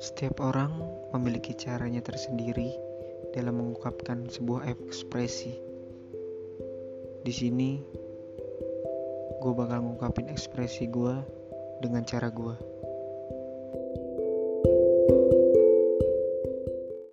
Setiap orang memiliki caranya tersendiri dalam mengungkapkan sebuah ekspresi. Di sini, gue bakal ngungkapin ekspresi gue dengan cara gue.